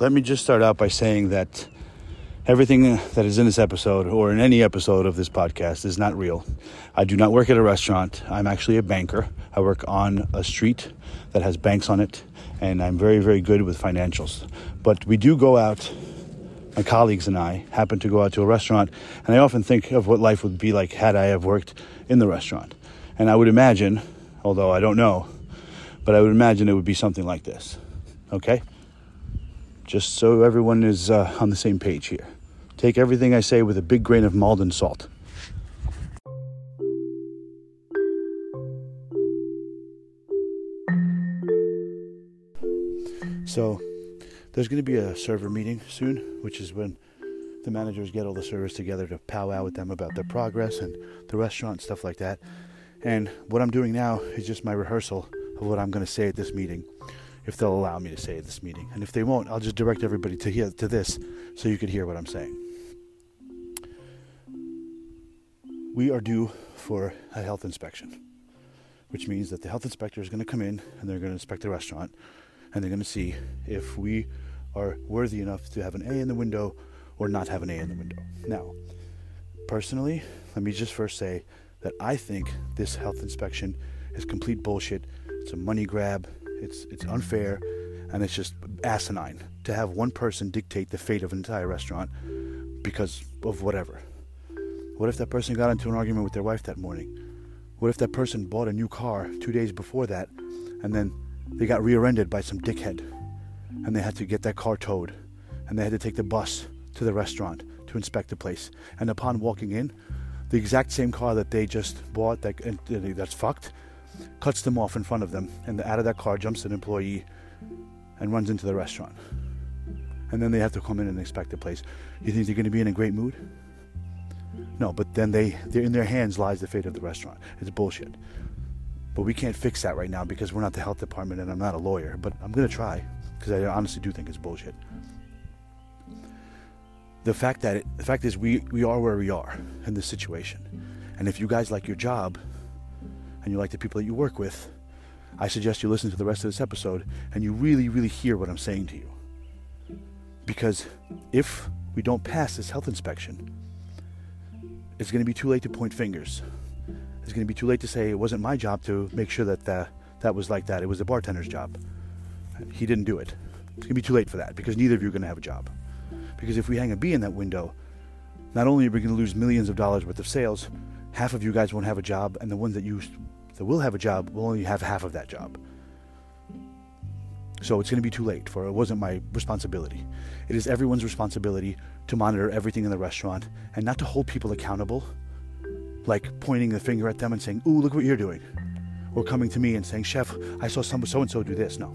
Let me just start out by saying that everything that is in this episode or in any episode of this podcast is not real. I do not work at a restaurant. I'm actually a banker. I work on a street that has banks on it, and I'm very, very good with financials. But we do go out, my colleagues and I happen to go out to a restaurant, and I often think of what life would be like had I have worked in the restaurant. And I would imagine, although I don't know, but I would imagine it would be something like this, okay? Just so everyone is on the same page here. Take everything I say with a big grain of Maldon salt. So there's going to be a server meeting soon, which is when the managers get all the servers together to powwow with them about their progress and the restaurant, stuff like that. And what I'm doing now is just my rehearsal of what I'm going to say at this meeting, if they'll allow me to say at this meeting. And if they won't, I'll just direct everybody to this so you could hear what I'm saying. We are due for a health inspection, which means that the health inspector is going to come in and they're going to inspect the restaurant, and they're going to see if we are worthy enough to have an A in the window or not have an A in the window. Now, personally, let me just first say that I think this health inspection is complete bullshit. It's a money grab. It's unfair, and it's just asinine to have one person dictate the fate of an entire restaurant because of whatever. What if that person got into an argument with their wife that morning? What if that person bought a new car 2 days before that, and then they got rear-ended by some dickhead, and they had to get that car towed, and they had to take the bus to the restaurant to inspect the place, and upon walking in, the exact same car that they just bought that's fucked cuts them off in front of them, and out of that car jumps an employee and runs into the restaurant. And then they have to come in and inspect the place. You think they're going to be in a great mood? No, but then they're in their hands lies the fate of the restaurant. It's bullshit. But we can't fix that right now because we're not the health department and I'm not a lawyer. But I'm going to try because I honestly do think it's bullshit. The fact is we are where we are in this situation. And if you guys like your job, and you like the people that you work with, I suggest you listen to the rest of this episode and you really, really hear what I'm saying to you. Because if we don't pass this health inspection, it's going to be too late to point fingers. It's going to be too late to say it wasn't my job to make sure that that was like that. It was the bartender's job. He didn't do it. It's going to be too late for that because neither of you are going to have a job. Because if we hang a B in that window, not only are we going to lose millions of dollars worth of sales, half of you guys won't have a job, and the ones that will have a job will only have half of that job. So it's going to be too late, for it wasn't my responsibility. It is everyone's responsibility to monitor everything in the restaurant and not to hold people accountable, like pointing the finger at them and saying, "Ooh, look what you're doing," or coming to me and saying, "Chef, I saw so-and-so do this." No.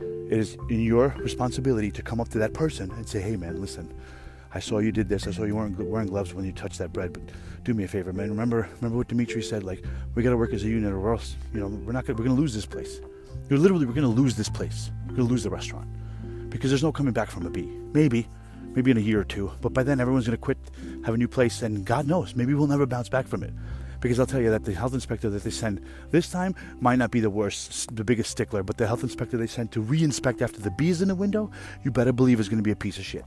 It is in your responsibility to come up to that person and say, "Hey, man, listen, I saw you did this. I saw you weren't wearing gloves when you touched that bread. But do me a favor, man. Remember what Dimitri said. Like, we got to work as a unit, or else, we're gonna lose this place. We're gonna lose this place. We're gonna lose the restaurant because there's no coming back from a B. Maybe in a year or two. But by then, everyone's gonna quit, have a new place, and God knows, maybe we'll never bounce back from it. Because I'll tell you that the health inspector that they send this time might not be the worst, the biggest stickler, but the health inspector they send to re-inspect after the B is in the window, you better believe is gonna be a piece of shit."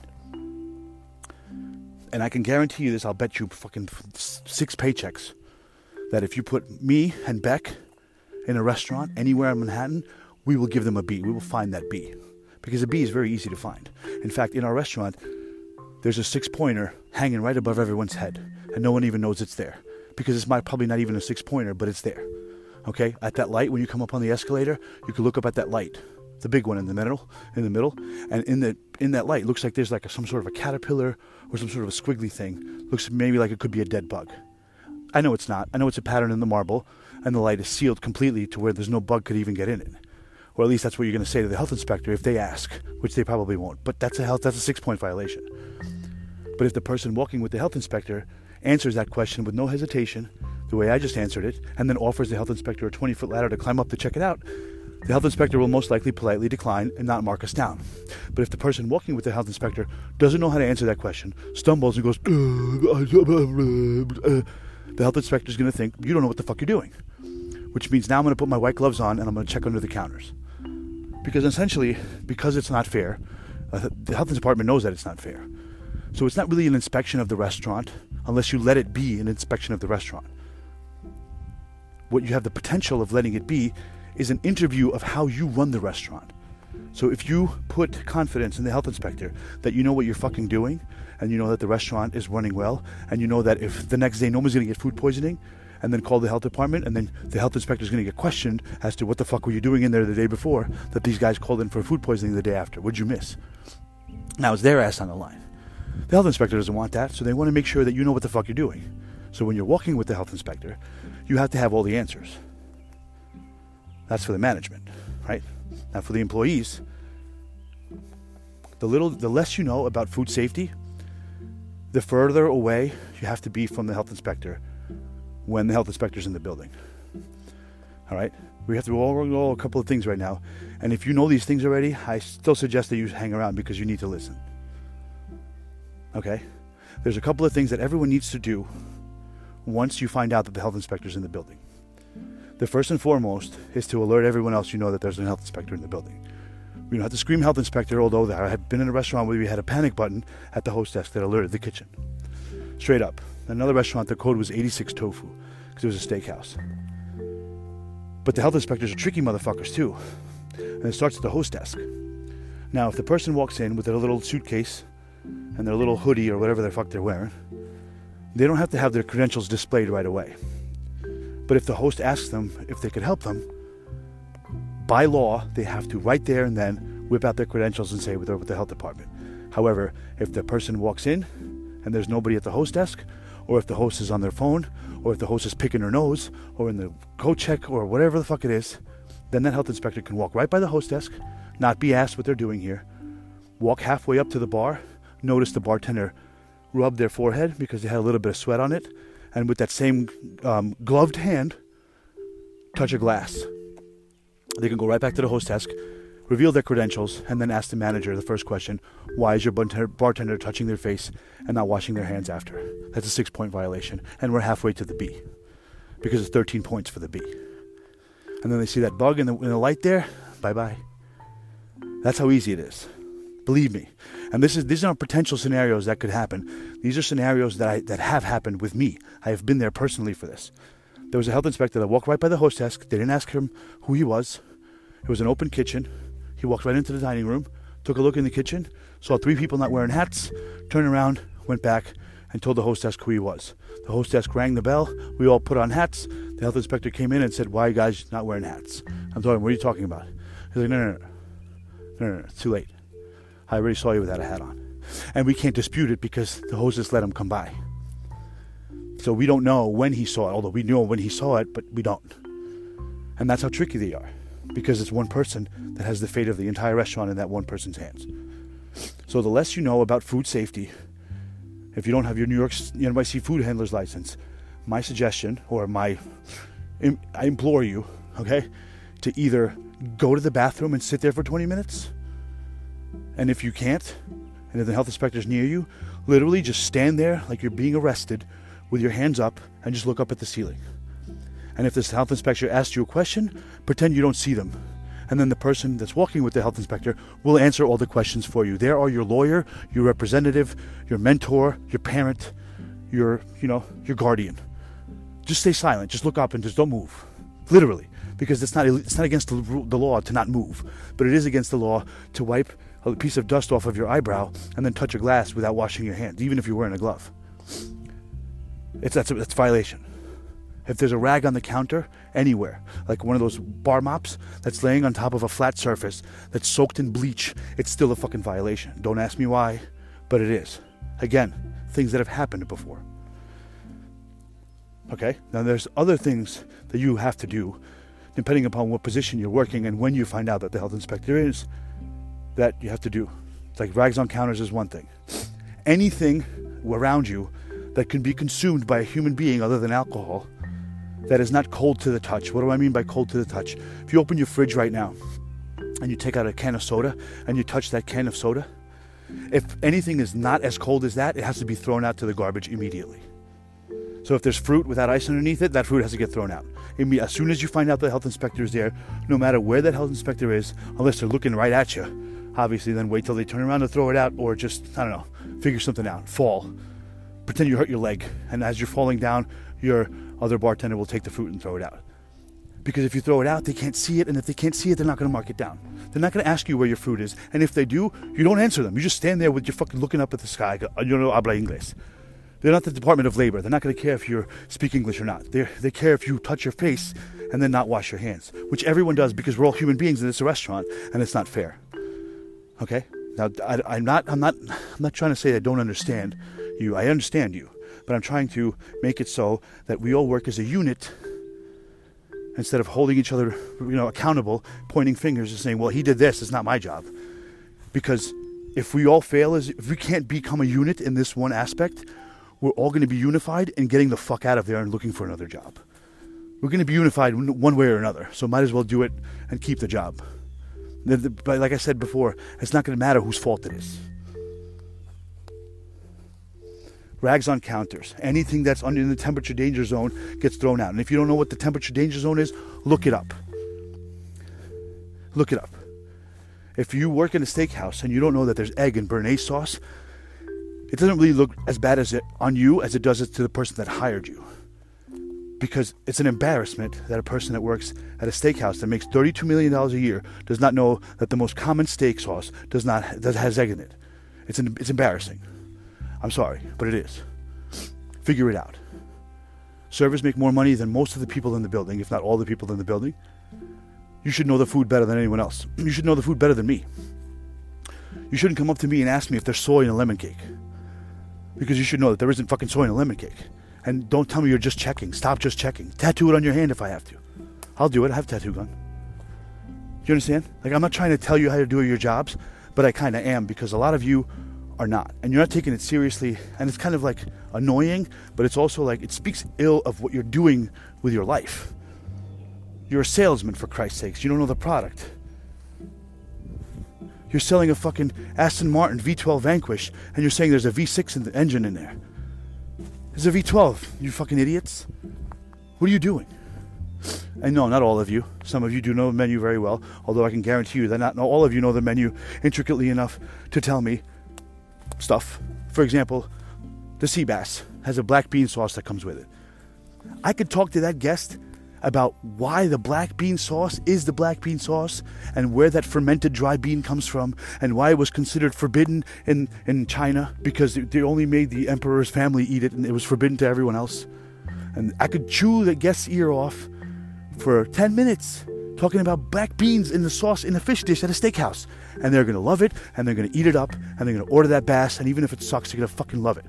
And I can guarantee you this, I'll bet you fucking 6 paychecks that if you put me and Beck in a restaurant anywhere in Manhattan, we will give them a B. We will find that B. Because a B is very easy to find. In fact, in our restaurant, there's a 6-pointer hanging right above everyone's head. And no one even knows it's there. Because it's probably not even a 6-pointer, but it's there. Okay? At that light, when you come up on the escalator, you can look up at that light. The big one in the middle, and in that light looks like there's like some sort of a caterpillar or some sort of a squiggly thing. Looks maybe like it could be a dead bug. I know it's not. I know it's a pattern in the marble, and the light is sealed completely to where there's no bug could even get in it. Or at least that's what you're going to say to the health inspector if they ask, which they probably won't. But that's a 6-point violation. But if the person walking with the health inspector answers that question with no hesitation, the way I just answered it, and then offers the health inspector a 20-foot ladder to climb up to check it out, the health inspector will most likely politely decline and not mark us down. But if the person walking with the health inspector doesn't know how to answer that question, stumbles and goes, the health inspector is going to think, you don't know what the fuck you're doing. Which means now I'm going to put my white gloves on and I'm going to check under the counters. Because essentially, because it's not fair, The health department knows that it's not fair. So it's not really an inspection of the restaurant unless you let it be an inspection of the restaurant. What you have the potential of letting it be is an interview of how you run the restaurant. So if you put confidence in the health inspector that you know what you're fucking doing, and you know that the restaurant is running well, and you know that if the next day no one's going to get food poisoning, and then call the health department, and then the health inspector is going to get questioned as to what the fuck were you doing in there the day before that these guys called in for food poisoning the day after. What'd you miss? Now it's their ass on the line. The health inspector doesn't want that, so they want to make sure that you know what the fuck you're doing. So when you're walking with the health inspector, you have to have all the answers. That's for the management, right? Now for the employees, the less you know about food safety, the further away you have to be from the health inspector when the health inspector's in the building. All right? We have to go a couple of things right now. And if you know these things already, I still suggest that you hang around because you need to listen. Okay? There's a couple of things that everyone needs to do once you find out that the health inspector's in the building. The first and foremost is to alert everyone else you know that there's a health inspector in the building. You don't have to scream health inspector, although I have been in a restaurant where we had a panic button at the hostess that alerted the kitchen. Straight up. Another restaurant, the code was 86 tofu because it was a steakhouse. But the health inspectors are tricky motherfuckers too, and it starts at the host desk. Now, if the person walks in with their little suitcase and their little hoodie or whatever the fuck they're wearing, they don't have to have their credentials displayed right away. But if the host asks them if they could help them, by law, they have to right there and then whip out their credentials and say they're with the health department. However, if the person walks in and there's nobody at the host desk, or if the host is on their phone, or if the host is picking her nose, or in the coat check, or whatever the fuck it is, then that health inspector can walk right by the host desk, not be asked what they're doing here, walk halfway up to the bar, notice the bartender rubbed their forehead because they had a little bit of sweat on it, and with that same gloved hand, touch a glass. They can go right back to the host desk, reveal their credentials, and then ask the manager the first question, why is your bartender touching their face and not washing their hands after? That's a 6-point violation, and we're halfway to the B, because it's 13 points for the B. And then they see that bug in the light there, bye-bye. That's how easy it is. Believe me. And these aren't potential scenarios that could happen. These are scenarios that have happened with me. I have been there personally for this. There was a health inspector that walked right by the host desk. They didn't ask him who he was. It was an open kitchen. He walked right into the dining room, took a look in the kitchen, saw 3 people not wearing hats, turned around, went back, and told the host desk who he was. The host desk rang the bell. We all put on hats. The health inspector came in and said, why are you guys not wearing hats? I'm telling him, what are you talking about? He's like, no, it's too late. I already saw you without a hat on. And we can't dispute it because the hostess let him come by. So we don't know when he saw it, although we knew when he saw it, but we don't. And that's how tricky they are, because it's one person that has the fate of the entire restaurant in that one person's hands. So the less you know about food safety, if you don't have your New York NYC food handler's license, my suggestion, or I implore you, okay, to either go to the bathroom and sit there for 20 minutes, and if you can't, and if the health inspector's near you, literally just stand there like you're being arrested with your hands up and just look up at the ceiling. And if this health inspector asks you a question, pretend you don't see them. And then the person that's walking with the health inspector will answer all the questions for you. There are your lawyer, your representative, your mentor, your parent, your guardian. Just stay silent. Just look up and just don't move. Literally. Because it's not against the law to not move. But it is against the law to wipe a piece of dust off of your eyebrow and then touch a glass without washing your hands, even if you're wearing a glove. That's a violation. If there's a rag on the counter, anywhere, like one of those bar mops that's laying on top of a flat surface that's soaked in bleach, it's still a fucking violation. Don't ask me why, but it is. Again, things that have happened before. Okay? Now there's other things that you have to do, depending upon what position you're working and when you find out that the health inspector is, that you have to do. It's like rags on counters is one thing. Anything around you that can be consumed by a human being other than alcohol, that is not cold to the touch. What do I mean by cold to the touch? If you open your fridge right now and you take out a can of soda and you touch that can of soda, if anything is not as cold as that, it has to be thrown out to the garbage immediately. So if there's fruit without ice underneath it, that fruit has to get thrown out. As soon as you find out the health inspector is there, no matter where that health inspector is, unless they're looking right at you, obviously, then wait till they turn around to throw it out, or just, I don't know, figure something out. Fall. Pretend you hurt your leg, and as you're falling down, your other bartender will take the fruit and throw it out. Because if you throw it out, they can't see it, and if they can't see it, they're not going to mark it down. They're not going to ask you where your fruit is, and if they do, you don't answer them. You just stand there with your fucking looking up at the sky. You know, habla inglés. They're not the Department of Labor. They're not going to care if you speak English or not. They care if you touch your face and then not wash your hands, which everyone does because we're all human beings and it's a restaurant, and it's not fair. Okay? Now, I'm not trying to say I don't understand you. I understand you, but I'm trying to make it so that we all work as a unit. Instead of holding each other, accountable, pointing fingers and saying, well, he did this, it's not my job. Because if we all fail, if we can't become a unit in this one aspect, we're all going to be unified and getting the fuck out of there and looking for another job. We're going to be unified one way or another, so might as well do it and keep the job. But like I said before, it's not going to matter whose fault it is. Rags on counters. Anything that's under the temperature danger zone gets thrown out. And if you don't know what the temperature danger zone is, look it up. Look it up. If you work in a steakhouse and you don't know that there's egg and béarnaise sauce, it doesn't really look as bad as it on you as it does it to the person that hired you. Because it's an embarrassment that a person that works at a steakhouse that makes $32 million a year does not know that the most common steak sauce has egg in it. It's embarrassing. I'm sorry, but it is. Figure it out. Servers make more money than most of the people in the building, if not all the people in the building. You should know the food better than anyone else. You should know the food better than me. You shouldn't come up to me and ask me if there's soy in a lemon cake. Because you should know that there isn't fucking soy in a lemon cake. And don't tell me you're just checking. Stop just checking. Tattoo it on your hand if I have to. I'll do it. I have a tattoo gun. You understand? Like, I'm not trying to tell you how to do your jobs, but I kind of am, because a lot of you are not, and you're not taking it seriously, and it's kind of like annoying, but it's also like it speaks ill of what you're doing with your life. You're a salesman, for Christ's sakes. You don't know the product. You're selling a fucking Aston Martin V12 Vanquish, and you're saying there's a V6 in the engine in there. There's a V12, you fucking idiots. What are you doing? And no, not all of you. Some of you do know the menu very well, although I can guarantee you that not all of you know the menu intricately enough to tell me stuff. For example, the sea bass has a black bean sauce that comes with it. I could talk to that guest about why the black bean sauce is the black bean sauce, and where that fermented dry bean comes from, and why it was considered forbidden in China because they only made the emperor's family eat it and it was forbidden to everyone else. And I could chew the guest's ear off for 10 minutes talking about black beans in the sauce in a fish dish at a steakhouse. And they're going to love it, and they're going to eat it up, and they're going to order that bass, and even if it sucks, they're going to fucking love it.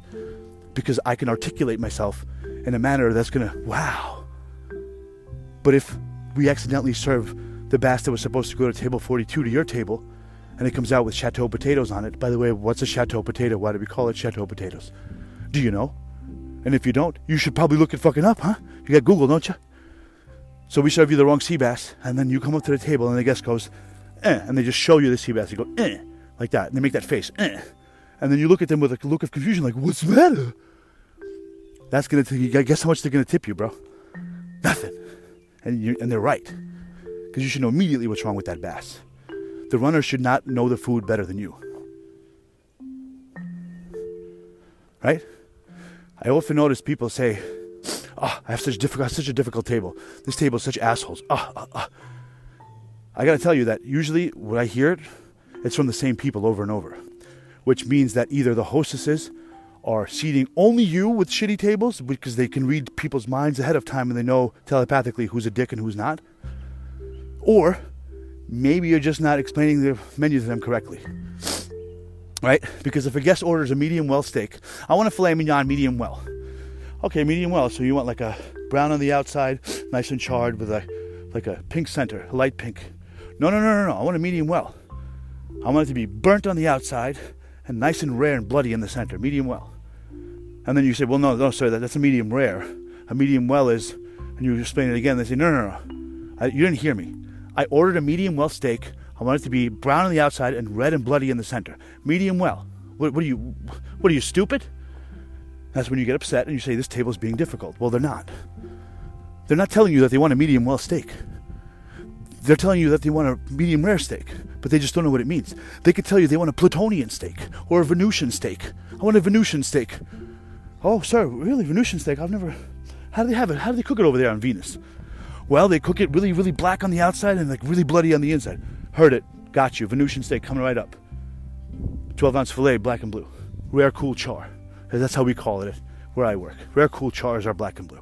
Because I can articulate myself in a manner that's going to, wow. But if we accidentally serve the bass that was supposed to go to table 42 to your table, and it comes out with chateau potatoes on it. By the way, what's a chateau potato? Why do we call it chateau potatoes? Do you know? And if you don't, you should probably look it fucking up, huh? You got Google, don't you? So we serve you the wrong sea bass, and then you come up to the table, and the guest goes, eh, and they just show you the sea bass. You go, eh, like that, and they make that face, eh. And then you look at them with a look of confusion, like, what's the matter? That's going to take you, guess how much they're going to tip you, bro? Nothing. And they're right. Because you should know immediately what's wrong with that bass. The runner should not know the food better than you. Right? I often notice people say, oh, I have such a difficult table. This table is such assholes. I got to tell you that usually when I hear it, it's from the same people over and over, which means that either the hostesses are seating only you with shitty tables because they can read people's minds ahead of time and they know telepathically who's a dick and who's not, or maybe you're just not explaining the menu to them correctly. Right? Because if a guest orders a medium well steak, I want a filet mignon medium well. Okay, medium well, so you want like a brown on the outside, nice and charred with like a pink center, a light pink. No, I want a medium well. I want it to be burnt on the outside and nice and rare and bloody in the center, medium well. And then you say, well, no, sir, that's a medium rare. A medium well is, and you explain it again, they say, no, you didn't hear me. I ordered a medium well steak. I want it to be brown on the outside and red and bloody in the center. Medium well. What are you, stupid? That's when you get upset and you say, this table is being difficult. Well, they're not. They're not telling you that they want a medium well steak. They're telling you that they want a medium rare steak, but they just don't know what it means. They could tell you they want a Platonian steak or a Venusian steak. I want a Venusian steak. Oh, sir, really? Venusian steak? I've never... How do they have it? How do they cook it over there on Venus? Well, they cook it really, really black on the outside and like really bloody on the inside. Heard it. Got you. Venusian steak coming right up. 12-ounce filet, black and blue. Rare cool char. That's how we call it where I work. Rare cool chars are black and blue.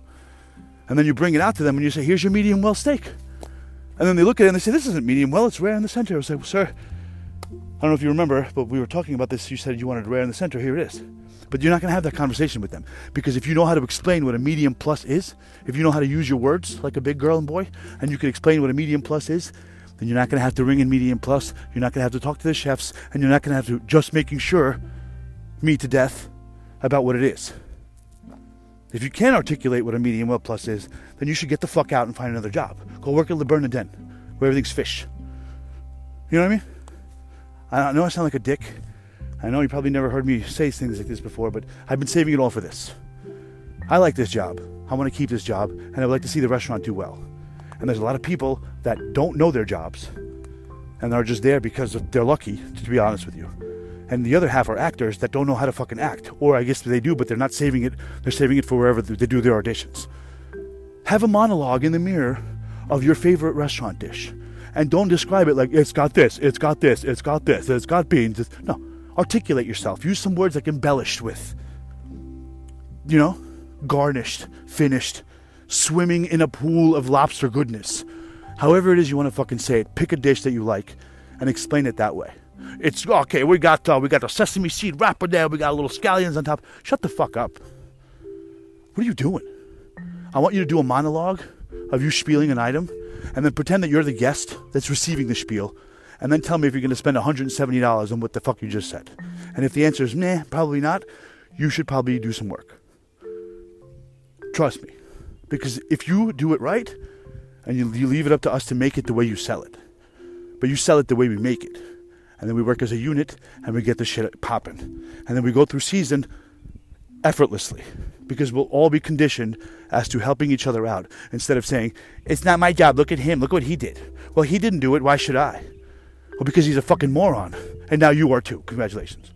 And then you bring it out to them and you say, here's your medium well steak. And then they look at it and they say, this isn't medium well, it's rare in the center. I was like, well, sir, I don't know if you remember, but we were talking about this. You said you wanted rare in the center. Here it is. But you're not going to have that conversation with them. Because if you know how to explain what a medium plus is, if you know how to use your words like a big girl and boy, and you can explain what a medium plus is, then you're not going to have to ring in medium plus. You're not going to have to talk to the chefs. And you're not going to have to just making sure me to death about what it is. If you can't articulate what a medium well plus is, then you should get the fuck out and find another job. Go work at Le Bernardin, where everything's fish. You know what I mean? I know I sound like a dick. I know you probably never heard me say things like this before, but I've been saving it all for this. I like this job. I want to keep this job, and I would like to see the restaurant do well. And there's a lot of people that don't know their jobs, and are just there because they're lucky, to be honest with you. And the other half are actors that don't know how to fucking act. Or I guess they do, but they're not saving it. They're saving it for wherever they do their auditions. Have a monologue in the mirror of your favorite restaurant dish. And don't describe it like, it's got this, it's got this, it's got this, it's got beans. No. Articulate yourself. Use some words like embellished with. You know? Garnished. Finished. Swimming in a pool of lobster goodness. However it is you want to fucking say it. Pick a dish that you like and explain it that way. It's okay, we got the sesame seed wrapper there, we got little scallions on top. Shut the fuck up. What are you doing? I want you to do a monologue of you spieling an item and then pretend that you're the guest that's receiving the spiel and then tell me if you're going to spend $170 on what the fuck you just said. And if the answer is, nah, probably not, you should probably do some work. Trust me. Because if you do it right and you leave it up to us to make it the way you sell it, but you sell it the way we make it. And then we work as a unit, and we get the shit popping. And then we go through season effortlessly. Because we'll all be conditioned as to helping each other out. Instead of saying, it's not my job, look at him, look what he did. Well, he didn't do it, why should I? Well, because he's a fucking moron. And now you are too. Congratulations.